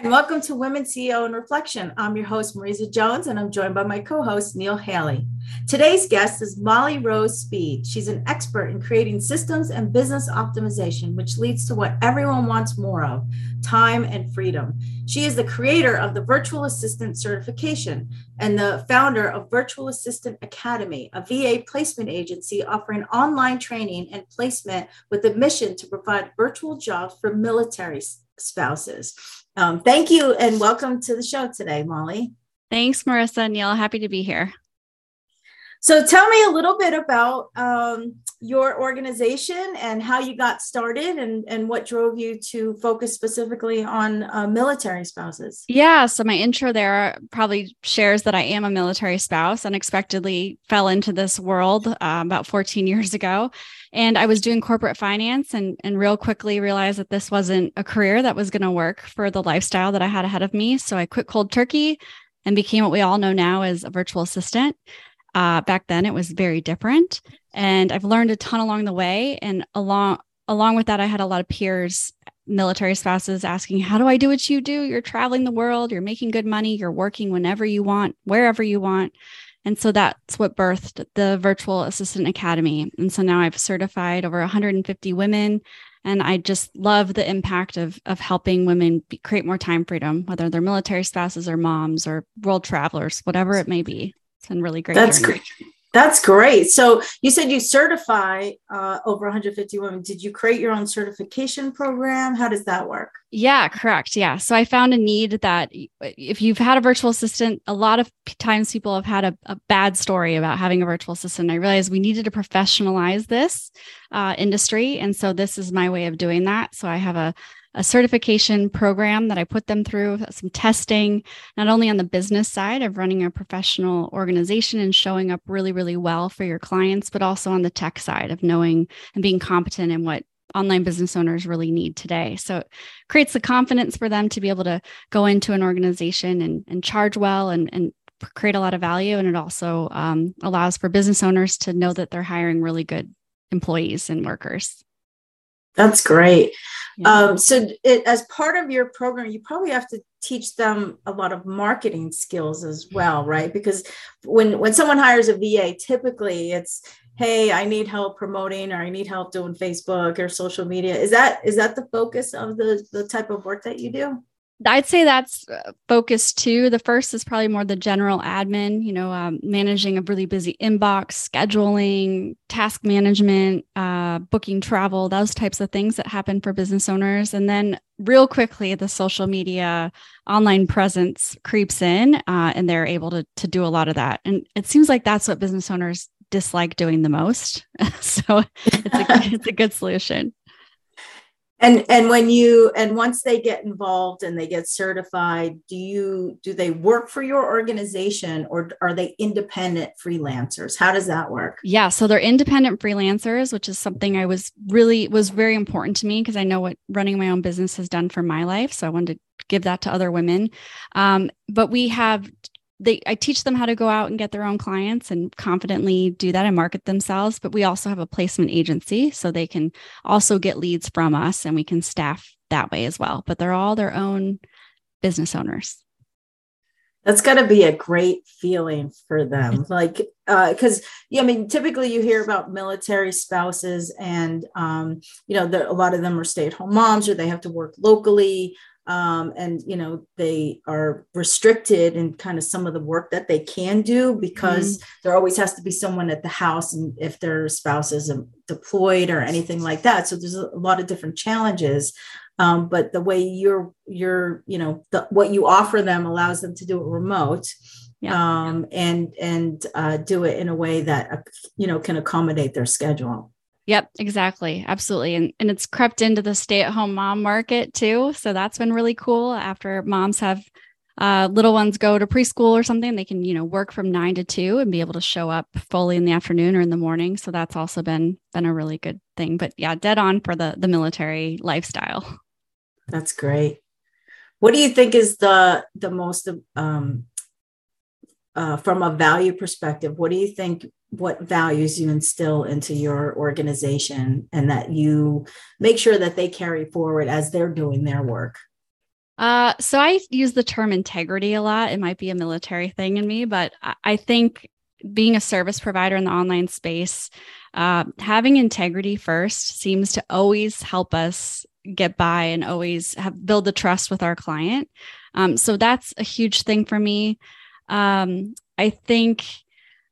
And welcome to Women CEO in Reflection. I'm your host, Marisa Jones, and I'm joined by my co-host, Neil Haley. Today's guest is Molly Rose Speed. She's an expert in creating systems and business optimization, which leads to what everyone wants more of, time and freedom. She is the creator of the Virtual Assistant Certification and the founder of Virtual Assistant Academy, a VA placement agency offering online training and placement with a mission to provide virtual jobs for military spouses. Thank you and welcome to the show today, Molly. Thanks, Marissa and Neil. Happy to be here. So tell me a little bit about your organization and how you got started and what drove you to focus specifically on military spouses. Yeah. So my intro there probably shares that I am a military spouse, unexpectedly fell into this world about 14 years ago. And I was doing corporate finance and real quickly realized that this wasn't a career that was going to work for the lifestyle that I had ahead of me. So I quit cold turkey and became what we all know now as a virtual assistant. Back then it was very different. And I've learned a ton along the way. And along with that, I had a lot of peers, military spouses asking, how do I do what you do? You're traveling the world, you're making good money, you're working whenever you want, wherever you want. And so that's what birthed the Virtual Assistant Academy. And so now I've certified over 150 women. And I just love the impact of helping women create more time freedom, whether they're military spouses or moms or world travelers, whatever it may be. It's been really great. That's great. That's great. So you said you certify over 150 women. Did you create your own certification program? How does that work? Yeah, correct. Yeah. So I found a need that if you've had a virtual assistant, a lot of times people have had a bad story about having a virtual assistant. I realized we needed to professionalize this industry. And so this is my way of doing that. So I have a certification program that I put them through, some testing, not only on the business side of running a professional organization and showing up really, really well for your clients, but also on the tech side of knowing and being competent in what online business owners really need today. So it creates the confidence for them to be able to go into an organization and charge well and create a lot of value. And it also allows for business owners to know that they're hiring really good employees and workers. That's great. Yeah. As part of your program, you probably have to teach them a lot of marketing skills as well, right? Because when someone hires a VA, typically it's, hey, I need help promoting, or I need help doing Facebook or social media. Is that the focus of the type of work that you do? I'd say that's focused too. The first is probably more the general admin, managing a really busy inbox, scheduling, task management, booking travel, those types of things that happen for business owners. And then real quickly, the social media online presence creeps in and they're able to do a lot of that. And it seems like that's what business owners dislike doing the most. So it's a good solution. And once they get involved and they get certified, do they work for your organization, or are they independent freelancers? How does that work? Yeah. So they're independent freelancers, which is something I was very important to me because I know what running my own business has done for my life. So I wanted to give that to other women. But I teach them how to go out and get their own clients and confidently do that and market themselves. But we also have a placement agency, so they can also get leads from us and we can staff that way as well. But they're all their own business owners. That's got to be a great feeling for them. Typically you hear about military spouses and, a lot of them are stay-at-home moms, or they have to work locally. They are restricted in kind of some of the work that they can do because there always has to be someone at the house, and if their spouse is deployed or anything like that. So there's a lot of different challenges. But the way what you offer them allows them to do it remote. Yeah. And do it in a way that, can accommodate their schedule. Yep, exactly. Absolutely. And it's crept into the stay-at-home mom market too. So that's been really cool after moms have little ones go to preschool or something, they can, you know, work from 9 to 2 and be able to show up fully in the afternoon or in the morning. So that's also been a really good thing, but yeah, dead on for the military lifestyle. That's great. What do you think is the most, from a value perspective, what do you think, what values you instill into your organization and that you make sure that they carry forward as they're doing their work? So I use the term integrity a lot. It might be a military thing in me, but I think being a service provider in the online space, having integrity first seems to always help us get by and always build the trust with our client. So that's a huge thing for me. I think,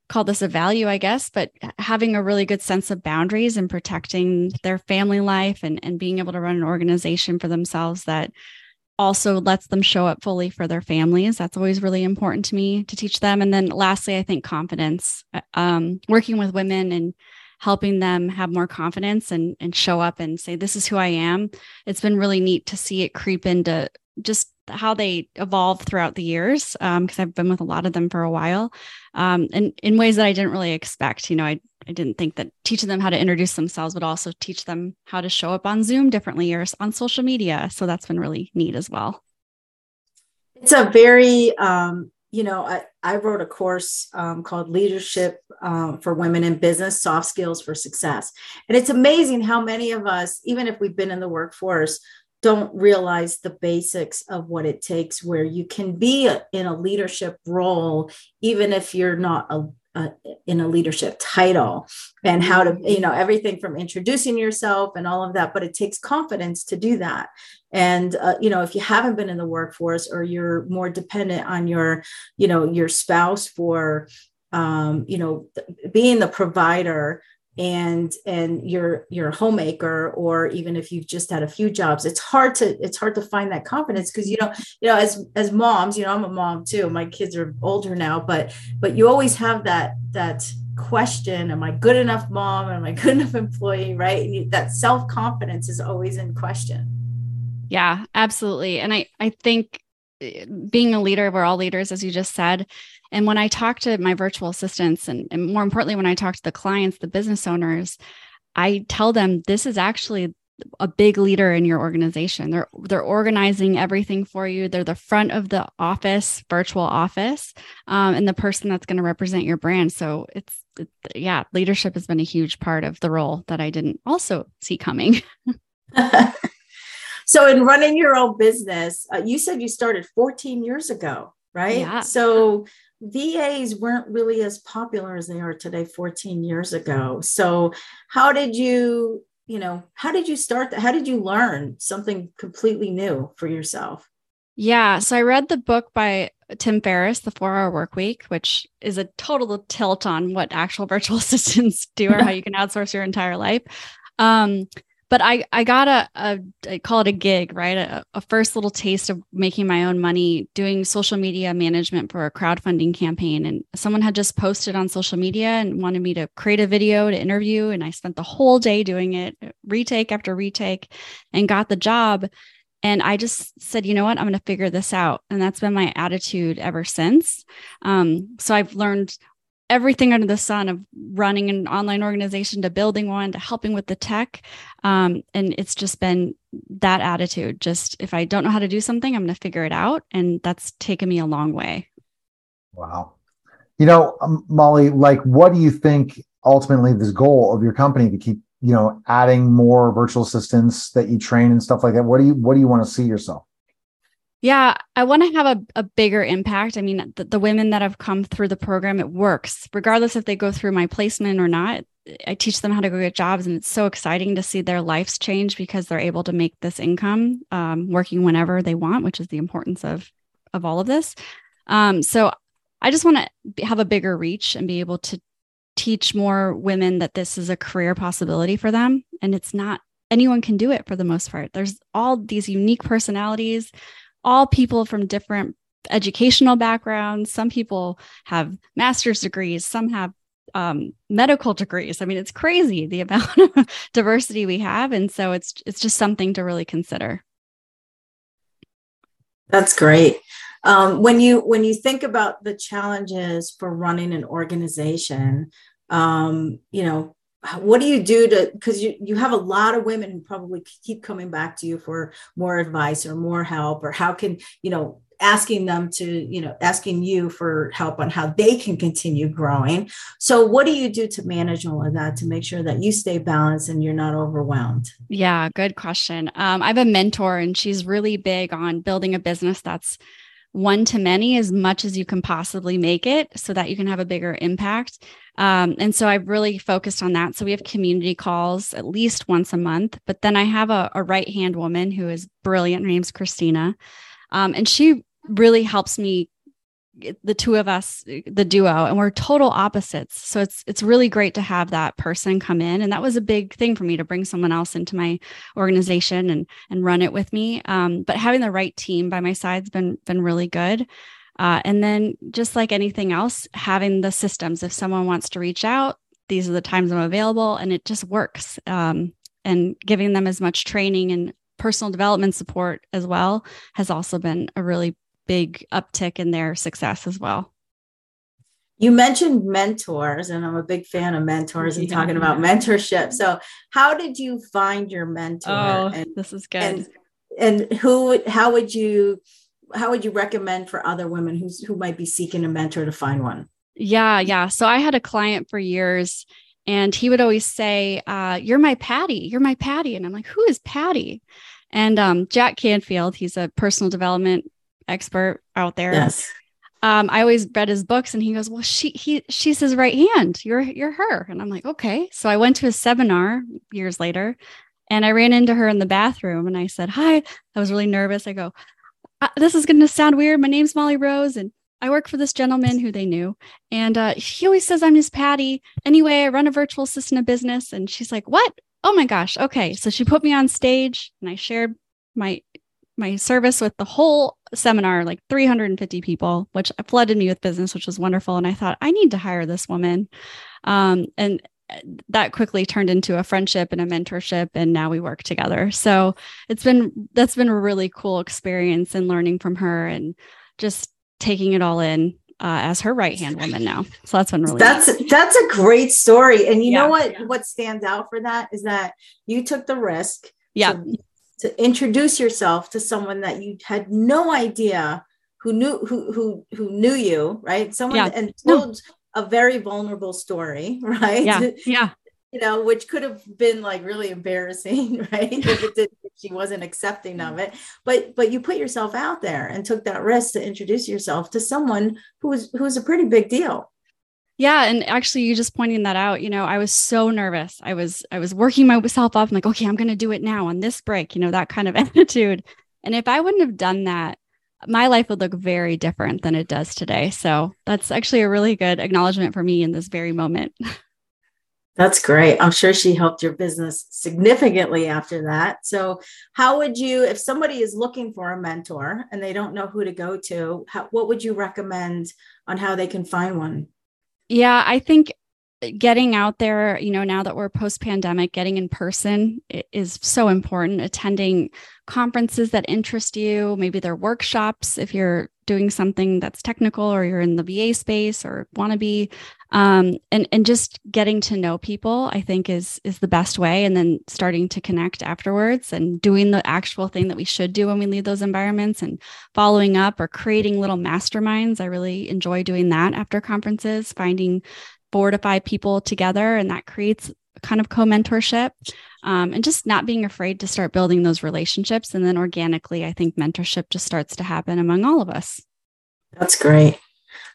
call this a value, I guess, but having a really good sense of boundaries and protecting their family life and being able to run an organization for themselves that also lets them show up fully for their families. That's always really important to me to teach them. And then lastly, I think confidence, working with women and helping them have more confidence and show up and say, this is who I am. It's been really neat to see it creep into just how they evolve throughout the years, because I've been with a lot of them for a while, and in ways that I didn't really expect. You know, I didn't think that teaching them how to introduce themselves would also teach them how to show up on Zoom differently or on social media. So that's been really neat as well. It's a very, I wrote a course called Leadership for Women in Business, Soft Skills for Success. And it's amazing how many of us, even if we've been in the workforce, don't realize the basics of what it takes, where you can be in a leadership role, even if you're not in a leadership title, and how to, you know, everything from introducing yourself and all of that, but it takes confidence to do that. And, if you haven't been in the workforce or you're more dependent on your spouse for, being the provider and you're a homemaker, or even if you've just had a few jobs, it's hard to find that confidence. Cause as moms, I'm a mom too, my kids are older now, but you always have that question, am I good enough mom? Am I good enough employee? Right. And that self-confidence is always in question. Yeah, absolutely. And I think being a leader, we're all leaders, as you just said. And when I talk to my virtual assistants and more importantly, when I talk to the clients, the business owners, I tell them this is actually a big leader in your organization. They're organizing everything for you. They're the front of the office, virtual office, and the person that's going to represent your brand. So leadership has been a huge part of the role that I didn't also see coming. So in running your own business, you said you started 14 years ago, right? Yeah. So VAs weren't really as popular as they are today 14 years ago. So how did you start that? How did you learn something completely new for yourself? Yeah. So I read the book by Tim Ferriss, The 4-Hour Workweek, which is a total tilt on what actual virtual assistants do or how you can outsource your entire life. But I got I call it a gig, right? A first little taste of making my own money doing social media management for a crowdfunding campaign. And someone had just posted on social media and wanted me to create a video to interview. And I spent the whole day doing it, retake after retake, and got the job. And I just said, you know what, I'm going to figure this out. And that's been my attitude ever since. So I've learned everything under the sun, of running an online organization to building one to helping with the tech. And it's just been that attitude. Just if I don't know how to do something, I'm going to figure it out. And that's taken me a long way. Wow. Molly, what do you think ultimately this goal of your company to keep, adding more virtual assistants that you train and stuff like that? What do you want to see yourself? Yeah, I want to have a bigger impact. I mean, the women that have come through the program, it works. Regardless if they go through my placement or not, I teach them how to go get jobs. And it's so exciting to see their lives change because they're able to make this income, working whenever they want, which is the importance of all of this. So I just want to have a bigger reach and be able to teach more women that this is a career possibility for them. And it's not, anyone can do it for the most part. There's all these unique personalities, all people from different educational backgrounds. Some people have master's degrees, some have medical degrees. I mean, it's crazy the amount of diversity we have. And so it's just something to really consider. That's great. When you think about the challenges for running an organization, what do you do to, because you have a lot of women who probably keep coming back to you for more advice or more help, or how can, asking you for help on how they can continue growing. So what do you do to manage all of that to make sure that you stay balanced and you're not overwhelmed? Yeah, good question. I have a mentor, and she's really big on building a business that's one to many, as much as you can possibly make it, so that you can have a bigger impact. And so I've really focused on that. So we have community calls at least once a month, but then I have a right-hand woman who is brilliant. Her name's Christina. And she really helps me, the two of us, the duo, and we're total opposites. So it's really great to have that person come in. And that was a big thing for me, to bring someone else into my organization and run it with me. But having the right team by my side has been really good. And then just like anything else, having the systems, if someone wants to reach out, these are the times I'm available, and it just works. And giving them as much training and personal development support as well has also been a really big uptick in their success as well. You mentioned mentors, and I'm a big fan of mentors and talking about mentorship. So how did you find your mentor? Oh, this is good. And how would you recommend for other women who might be seeking a mentor to find one? Yeah. So I had a client for years, and he would always say, you're my Patty. And I'm like, who is Patty? And Jack Canfield, he's a personal development expert out there. Yes. I always read his books, and he goes, well, she's his right hand. You're her. And I'm like, okay. So I went to a seminar years later, and I ran into her in the bathroom, and I said, hi. I was really nervous. I go, this is going to sound weird. My name's Molly Rose, and I work for this gentleman who they knew. And he always says I'm his Patty. Anyway, I run a virtual assistant business. And she's like, what? Oh my gosh. Okay. So she put me on stage, and I shared my service with the whole seminar, like 350 people, which flooded me with business, which was wonderful. And I thought, I need to hire this woman. And that quickly turned into a friendship and a mentorship. And now we work together. So that's been a really cool experience, and learning from her and just taking it all in as her right-hand woman now. So that's been really nice. That's a great story. And you know what stands out for that is that you took the risk to introduce yourself to someone that you had no idea who knew you, right? And told a very vulnerable story, right? Yeah. Which could have been like really embarrassing, right? if she wasn't accepting of it, but you put yourself out there and took that risk to introduce yourself to someone who was a pretty big deal. Yeah. And actually, you just pointing that out, I was so nervous. I was working myself up. I'm like, okay, I'm going to do it now on this break, that kind of attitude. And if I wouldn't have done that, my life would look very different than it does today. So that's actually a really good acknowledgement for me in this very moment. That's great. I'm sure she helped your business significantly after that. So how would you, if somebody is looking for a mentor and they don't know who to go to, what would you recommend on how they can find one? Yeah, I think getting out there, now that we're post-pandemic, getting in person is so important. Attending conferences that interest you, maybe they're workshops if you're doing something that's technical, or you're in the VA space or want to be, and just getting to know people, I think is the best way. And then starting to connect afterwards and doing the actual thing that we should do when we leave those environments, and following up or creating little masterminds. I really enjoy doing that after conferences, finding 4 to 5 people together. And that creates kind of co-mentorship, and just not being afraid to start building those relationships. And then organically, I think mentorship just starts to happen among all of us. That's great.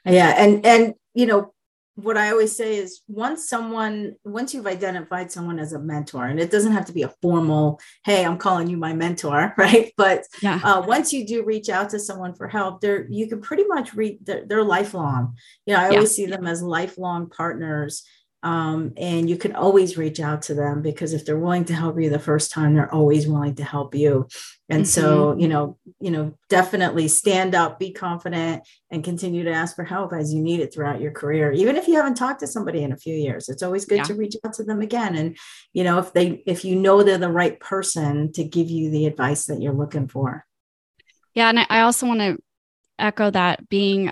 Yeah. And what I always say is once you've identified someone as a mentor, and it doesn't have to be a formal, hey, I'm calling you my mentor, right? But once you do reach out to someone for help, you can pretty much read they're lifelong. I always see them as lifelong partners. And you can always reach out to them, because if they're willing to help you the first time, they're always willing to help you. And so, definitely stand up, be confident, and continue to ask for help as you need it throughout your career. Even if you haven't talked to somebody in a few years, it's always good to reach out to them again. And, if they're the right person to give you the advice that you're looking for. Yeah. And I also want to echo that being,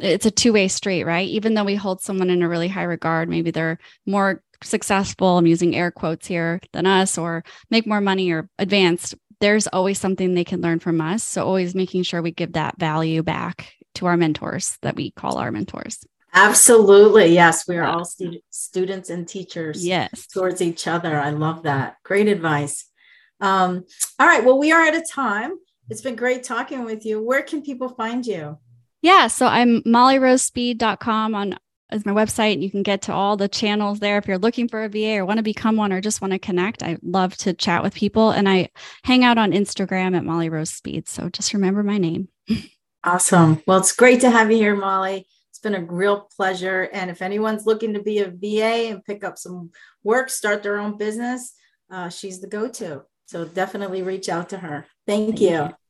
it's a two-way street, right? Even though we hold someone in a really high regard, maybe they're more successful, I'm using air quotes here, than us, or make more money or advanced, there's always something they can learn from us. So always making sure we give that value back to our mentors that we call our mentors. Absolutely. Yes. We are all students and teachers towards each other. I love that. Great advice. All right. Well, we are out of time. It's been great talking with you. Where can people find you? Yeah. So I'm mollyrosespeed.com is my website, and you can get to all the channels there. If you're looking for a VA or want to become one, or just want to connect, I love to chat with people, and I hang out on Instagram at Molly Rose Speed. So just remember my name. Awesome. Well, it's great to have you here, Molly. It's been a real pleasure. And if anyone's looking to be a VA and pick up some work, start their own business, she's the go-to. So definitely reach out to her. Thank you.